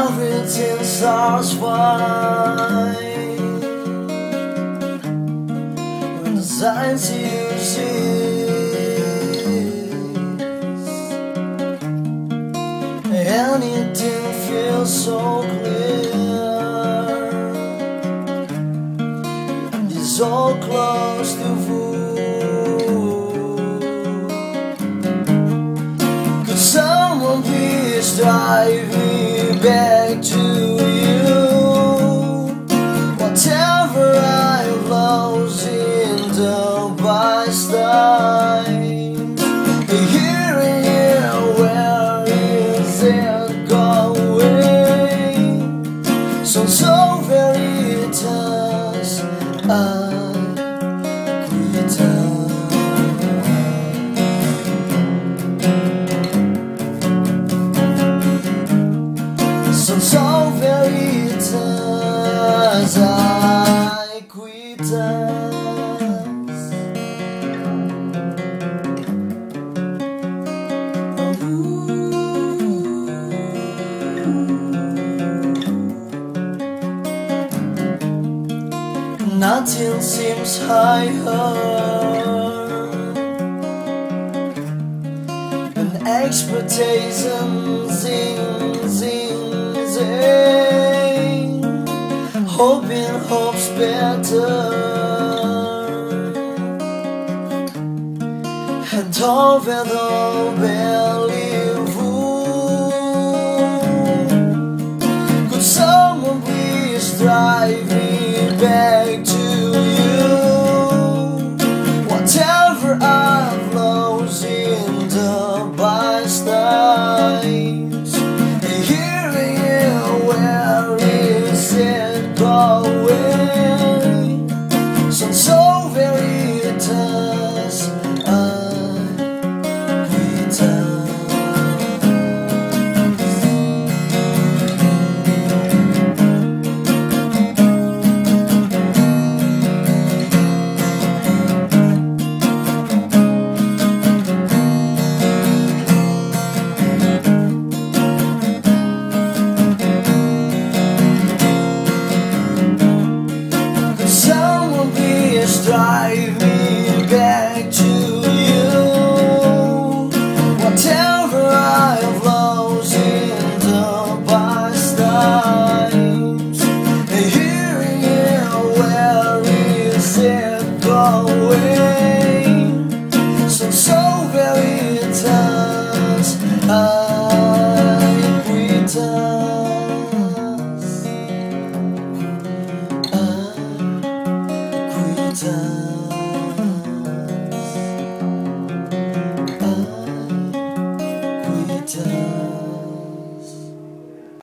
Everything's ours fine when the signs you see, anything feels so clear, and it's so close to fool. Could someone please drive me back to you? Whatever I've lost in the past time, here and here, where is it going? So very times I quit out. So very times I quit us. Nothing seems higher than expectations hoping hope's better, and all believe you. Could someone please drive me back to you? Whatever I've lost in the past time, here and here, where is it going?